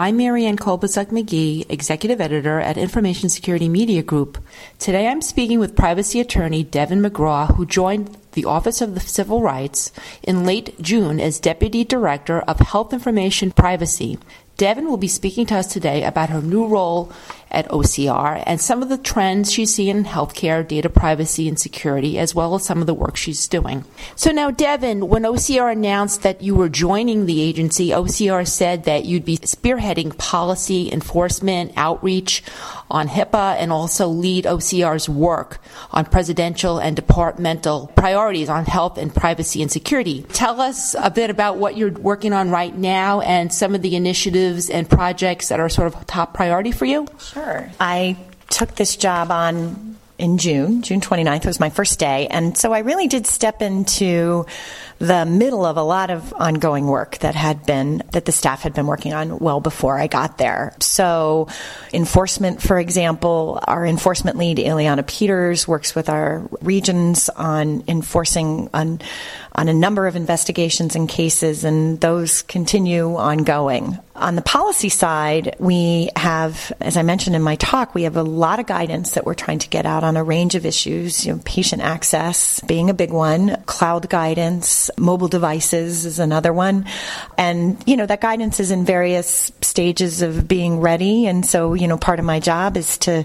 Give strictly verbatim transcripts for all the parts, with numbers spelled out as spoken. I'm Marianne Kolbasuk McGee, Executive Editor at Information Security Media Group. Today I'm speaking with privacy attorney Devin McGraw, who joined the Office of the Civil Rights in late June as Deputy Director of Health Information Privacy. Devin will be speaking to us today about her new role at O C R and some of the trends she's seeing in healthcare, data privacy, and security, as well as some of the work she's doing. So now, Devin, when O C R announced that you were joining the agency, O C R said that you'd be spearheading policy, enforcement, outreach on HIPAA, and also lead O C R's work on presidential and departmental priorities on health and privacy and security. Tell us a bit about what you're working on right now and some of the initiatives and projects that are sort of top priority for you. Sure. I took this job on in June. June twenty-ninth was my first day. And so I really did step into the middle of a lot of ongoing work that had been, that the staff had been working on well before I got there. So enforcement, for example, our enforcement lead, Ileana Peters, works with our regions on enforcing on, on a number of investigations and cases, and those continue ongoing. On the policy side, we have, as I mentioned in my talk, we have a lot of guidance that we're trying to get out on a range of issues, you know, patient access being a big one, cloud guidance, mobile devices is another one. And, you know, that guidance is in various stages of being ready. And so, you know, part of my job is to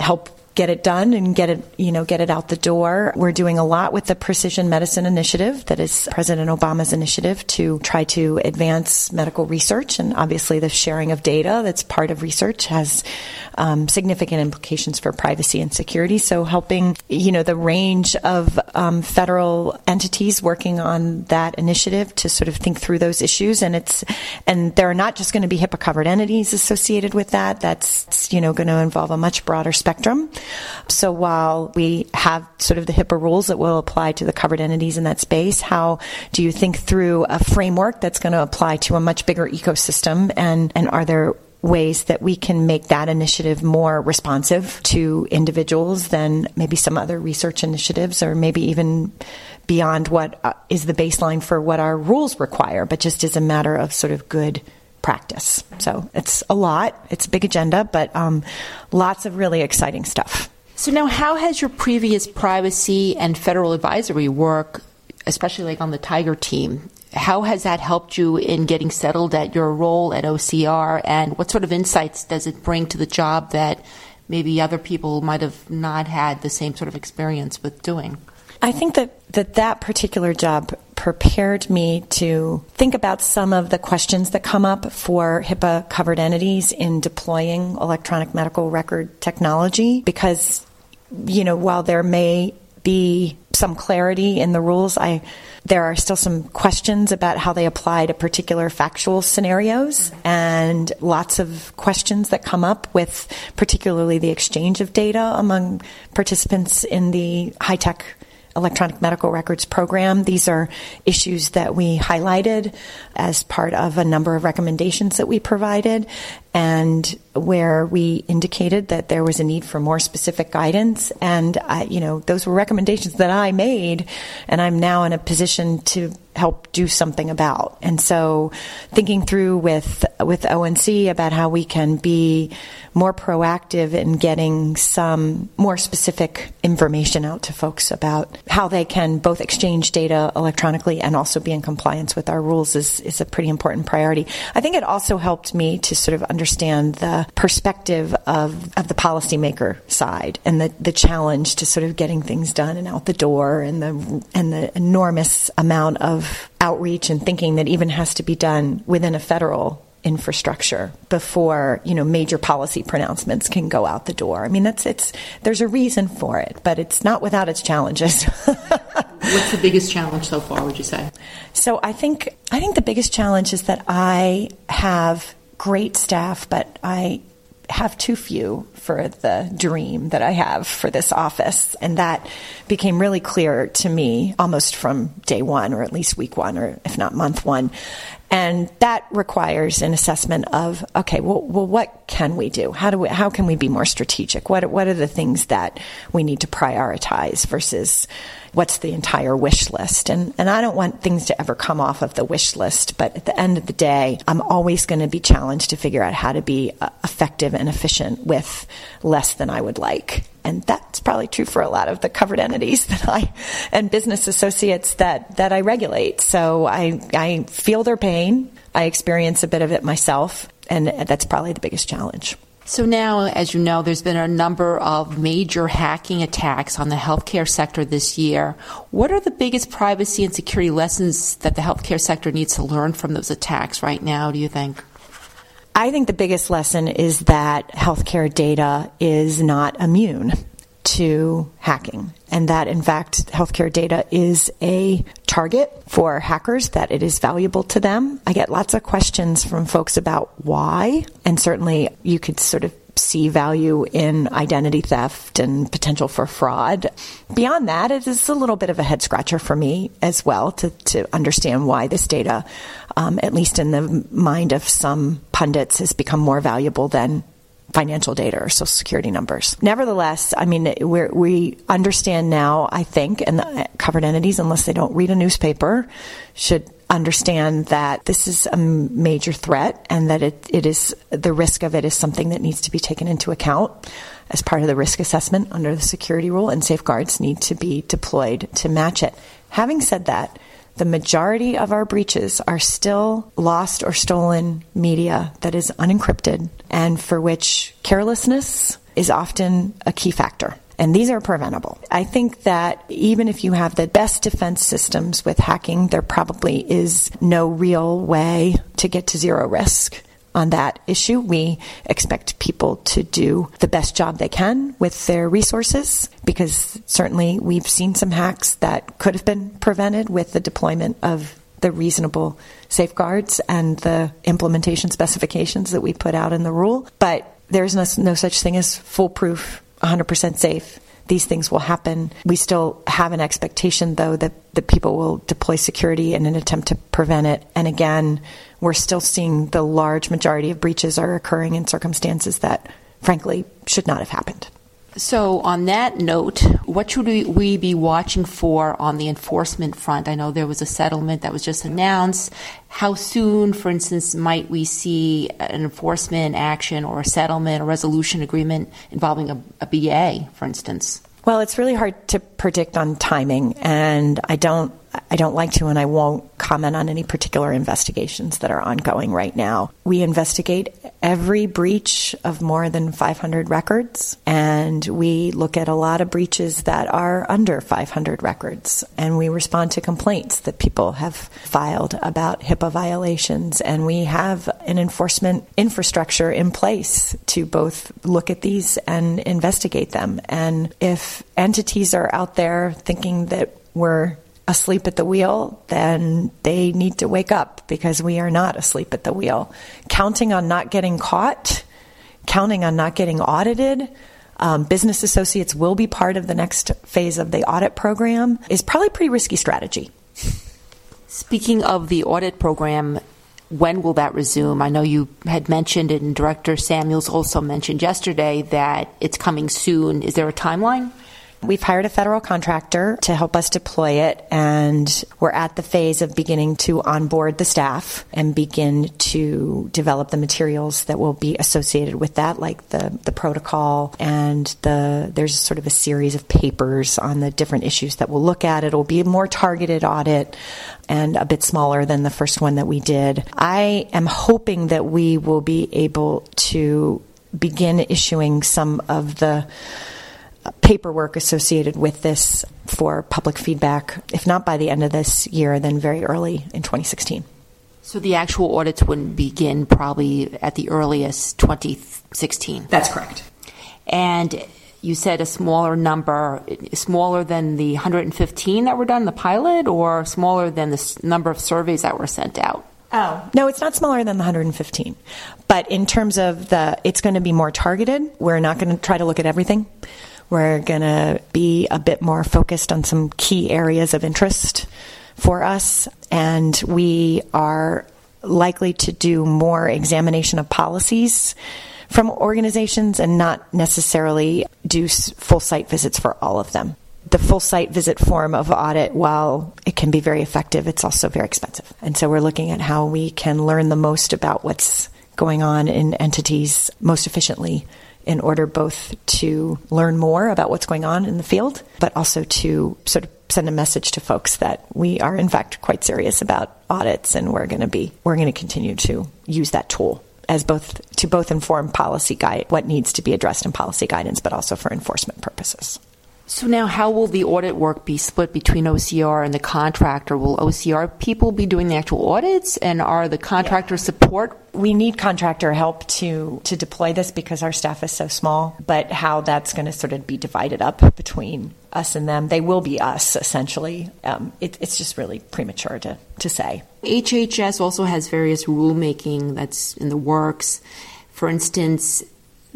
help get it done and get it, you know, get it out the door. We're doing a lot with the Precision Medicine Initiative, that is President Obama's initiative to try to advance medical research. And obviously the sharing of data that's part of research has um, significant implications for privacy and security. So helping, you know, the range of um, federal entities working on that initiative to sort of think through those issues. And it's, and there are not just going to be HIPAA covered entities associated with that. That's, you know, going to involve a much broader spectrum. So while we have sort of the HIPAA rules that will apply to the covered entities in that space, how do you think through a framework that's going to apply to a much bigger ecosystem? And, and are there ways that we can make that initiative more responsive to individuals than maybe some other research initiatives, or maybe even beyond what is the baseline for what our rules require, but just as a matter of sort of good practice. So it's a lot. It's a big agenda, but um, lots of really exciting stuff. So now, how has your previous privacy and federal advisory work, especially like on the Tiger team, how has that helped you in getting settled at your role at O C R? And what sort of insights does it bring to the job that maybe other people might have not had the same sort of experience with doing? I think that that, that particular job prepared me to think about some of the questions that come up for HIPAA-covered entities in deploying electronic medical record technology, because, you know, while there may be some clarity in the rules, I there are still some questions about how they apply to particular factual scenarios, and lots of questions that come up with particularly the exchange of data among participants in the high-tech electronic medical records program. These are issues that we highlighted as part of a number of recommendations that we provided, and where we indicated that there was a need for more specific guidance. And, I, you know, those were recommendations that I made, and I'm now in a position to help do something about. And so thinking through with with O N C about how we can be more proactive in getting some more specific information out to folks about how they can both exchange data electronically and also be in compliance with our rules is, is a pretty important priority. I think it also helped me to sort of understand the perspective of, of the policymaker side, and the, the challenge to sort of getting things done and out the door, and the and the enormous amount of outreach and thinking that even has to be done within a federal infrastructure before, you know, major policy pronouncements can go out the door. I mean, that's it's there's a reason for it, but it's not without its challenges. What's the biggest challenge so far, would you say? So I think I think the biggest challenge is that I have great staff, but I have too few for the dream that I have for this office. And that became really clear to me almost from day one, or at least week one, or if not month one. And that requires an assessment of, okay, well, well what can we do? How do we, how can we be more strategic? What, what are the things that we need to prioritize versus what's the entire wish list? And, and I don't want things to ever come off of the wish list, but at the end of the day, I'm always going to be challenged to figure out how to be effective and efficient with less than I would like. And that's probably true for a lot of the covered entities that I and business associates that, that I regulate. So I, I feel their pain. I experience a bit of it myself. And that's probably the biggest challenge. So now, as you know, there's been a number of major hacking attacks on the healthcare sector this year. What are the biggest privacy and security lessons that the healthcare sector needs to learn from those attacks right now, do you think? I think the biggest lesson is that healthcare data is not immune to hacking, and that, in fact, healthcare data is a target for hackers, that it is valuable to them. I get lots of questions from folks about why, and certainly you could sort of see value in identity theft and potential for fraud. Beyond that, it is a little bit of a head scratcher for me as well to, to understand why this data, um, at least in the mind of some pundits, has become more valuable than financial data or social security numbers. Nevertheless, I mean, we're, we understand now, I think, and the covered entities, unless they don't read a newspaper, should understand that this is a major threat, and that it, it is, the risk of it is something that needs to be taken into account as part of the risk assessment under the security rule, and safeguards need to be deployed to match it. Having said that, the majority of our breaches are still lost or stolen media that is unencrypted, and for which carelessness is often a key factor. And these are preventable. I think that even if you have the best defense systems with hacking, there probably is no real way to get to zero risk on that issue. We expect people to do the best job they can with their resources, because certainly we've seen some hacks that could have been prevented with the deployment of the reasonable safeguards and the implementation specifications that we put out in the rule. But there's no, no such thing as foolproof, one hundred percent safe. These things will happen. We still have an expectation, though, that, that people will deploy security in an attempt to prevent it. And again, we're still seeing the large majority of breaches are occurring in circumstances that, frankly, should not have happened. So on that note, what should we be watching for on the enforcement front? I know there was a settlement that was just announced. How soon, for instance, might we see an enforcement action or a settlement or resolution agreement involving a, a B A, for instance? Well, it's really hard to predict on timing, and I don't I don't like to, and I won't comment on any particular investigations that are ongoing right now. We investigate every breach of more than five hundred records, and we look at a lot of breaches that are under five hundred records, and we respond to complaints that people have filed about HIPAA violations, and we have an enforcement infrastructure in place to both look at these and investigate them. And if entities are out there thinking that we're asleep at the wheel, then they need to wake up, because we are not asleep at the wheel. Counting on not getting caught, counting on not getting audited, um, business associates will be part of the next phase of the audit program, is probably a pretty risky strategy. Speaking of the audit program, when will that resume? I know you had mentioned it, and Director Samuels also mentioned yesterday that it's coming soon. Is there a timeline? We've hired a federal contractor to help us deploy it, and we're at the phase of beginning to onboard the staff and begin to develop the materials that will be associated with that, like the, the protocol, and the there's sort of a series of papers on the different issues that we'll look at. It'll be a more targeted audit and a bit smaller than the first one that we did. I am hoping that we will be able to begin issuing some of the paperwork associated with this for public feedback, if not by the end of this year, then very early in twenty sixteen. So the actual audits wouldn't begin probably at the earliest twenty sixteen? That's correct. And you said a smaller number, smaller than the one hundred fifteen that were done, the pilot, or smaller than the number of surveys that were sent out? Oh. No, it's not smaller than the one hundred fifteen. But in terms of the, it's going to be more targeted. We're not going to try to look at everything. We're going to be a bit more focused on some key areas of interest for us, and we are likely to do more examination of policies from organizations and not necessarily do full site visits for all of them. The full site visit form of audit, while it can be very effective, it's also very expensive. And so we're looking at how we can learn the most about what's going on in entities most efficiently in order both to learn more about what's going on in the field, but also to sort of send a message to folks that we are, in fact, quite serious about audits, and we're going to be, we're going to continue to use that tool as both to both inform policy guide, what needs to be addressed in policy guidance, but also for enforcement purposes. So now how will the audit work be split between O C R and the contractor? Will O C R people be doing the actual audits, and are the contractor yeah. support? We need contractor help to, to deploy this because our staff is so small, but how that's going to sort of be divided up between us and them. They will be us, essentially. Um, it, it's just really premature to, to say. H H S also has various rulemaking that's in the works. For instance,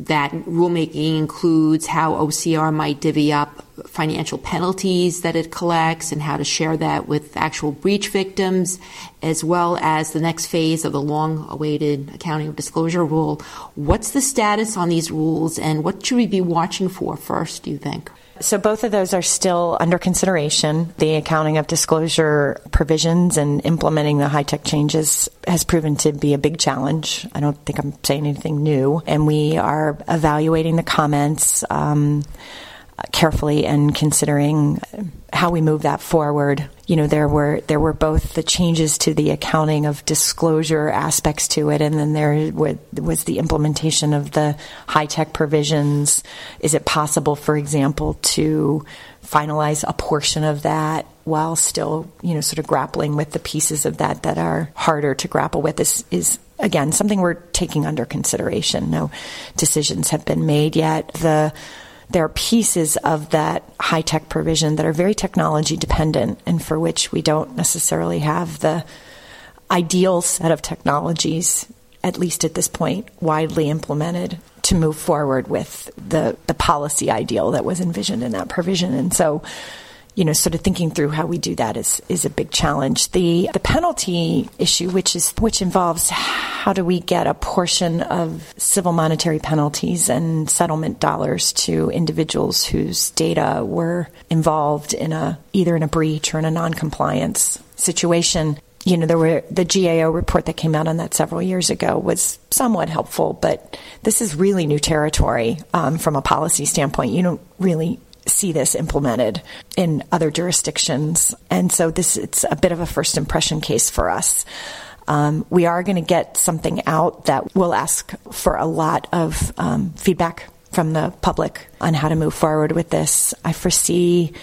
that rulemaking includes how O C R might divvy up financial penalties that it collects and how to share that with actual breach victims, as well as the next phase of the long-awaited accounting of disclosure rule. What's the status on these rules, and what should we be watching for first, do you think? So both of those are still under consideration. The accounting of disclosure provisions and implementing the high-tech changes has proven to be a big challenge. I don't think I'm saying anything new. And we are evaluating the comments um, carefully and considering how we move that forward. You know, there were there were both the changes to the accounting of disclosure aspects to it, and then there was the implementation of the high-tech provisions. Is it possible, for example, to finalize a portion of that while still, you know, sort of grappling with the pieces of that that are harder to grapple with? This is, again, something we're taking under consideration. No decisions have been made yet. The There are pieces of that high-tech provision that are very technology-dependent and for which we don't necessarily have the ideal set of technologies, at least at this point, widely implemented to move forward with the, the policy ideal that was envisioned in that provision. And so, you know, sort of thinking through how we do that is, is a big challenge. The the penalty issue, which is which involves how do we get a portion of civil monetary penalties and settlement dollars to individuals whose data were involved in a either in a breach or in a noncompliance situation. You know, there were the G A O report that came out on that several years ago was somewhat helpful, but this is really new territory um, from a policy standpoint. You don't really see this implemented in other jurisdictions. And so this it's a bit of a first impression case for us. Um, we are going to get something out that will ask for a lot of um, feedback from the public on how to move forward with this. I foresee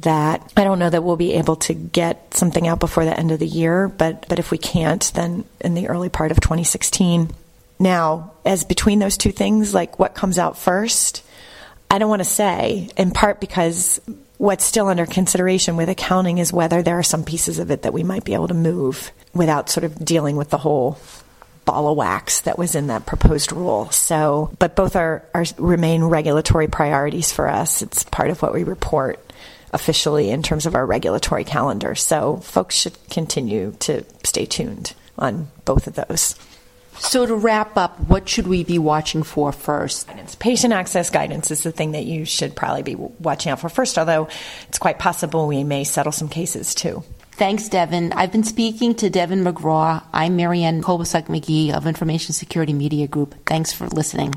that, I don't know that we'll be able to get something out before the end of the year, but, but if we can't, then in the early part of twenty sixteen. Now, as between those two things, like what comes out first, I don't want to say, in part because what's still under consideration with accounting is whether there are some pieces of it that we might be able to move without sort of dealing with the whole ball of wax that was in that proposed rule. So, but both are, are remain regulatory priorities for us. It's part of what we report officially in terms of our regulatory calendar. So folks should continue to stay tuned on both of those. So to wrap up, what should we be watching for first? Patient access guidance is the thing that you should probably be watching out for first, although it's quite possible we may settle some cases too. Thanks, Devin. I've been speaking to Devin McGraw. I'm Marianne Kolbasuk McGee of Information Security Media Group. Thanks for listening.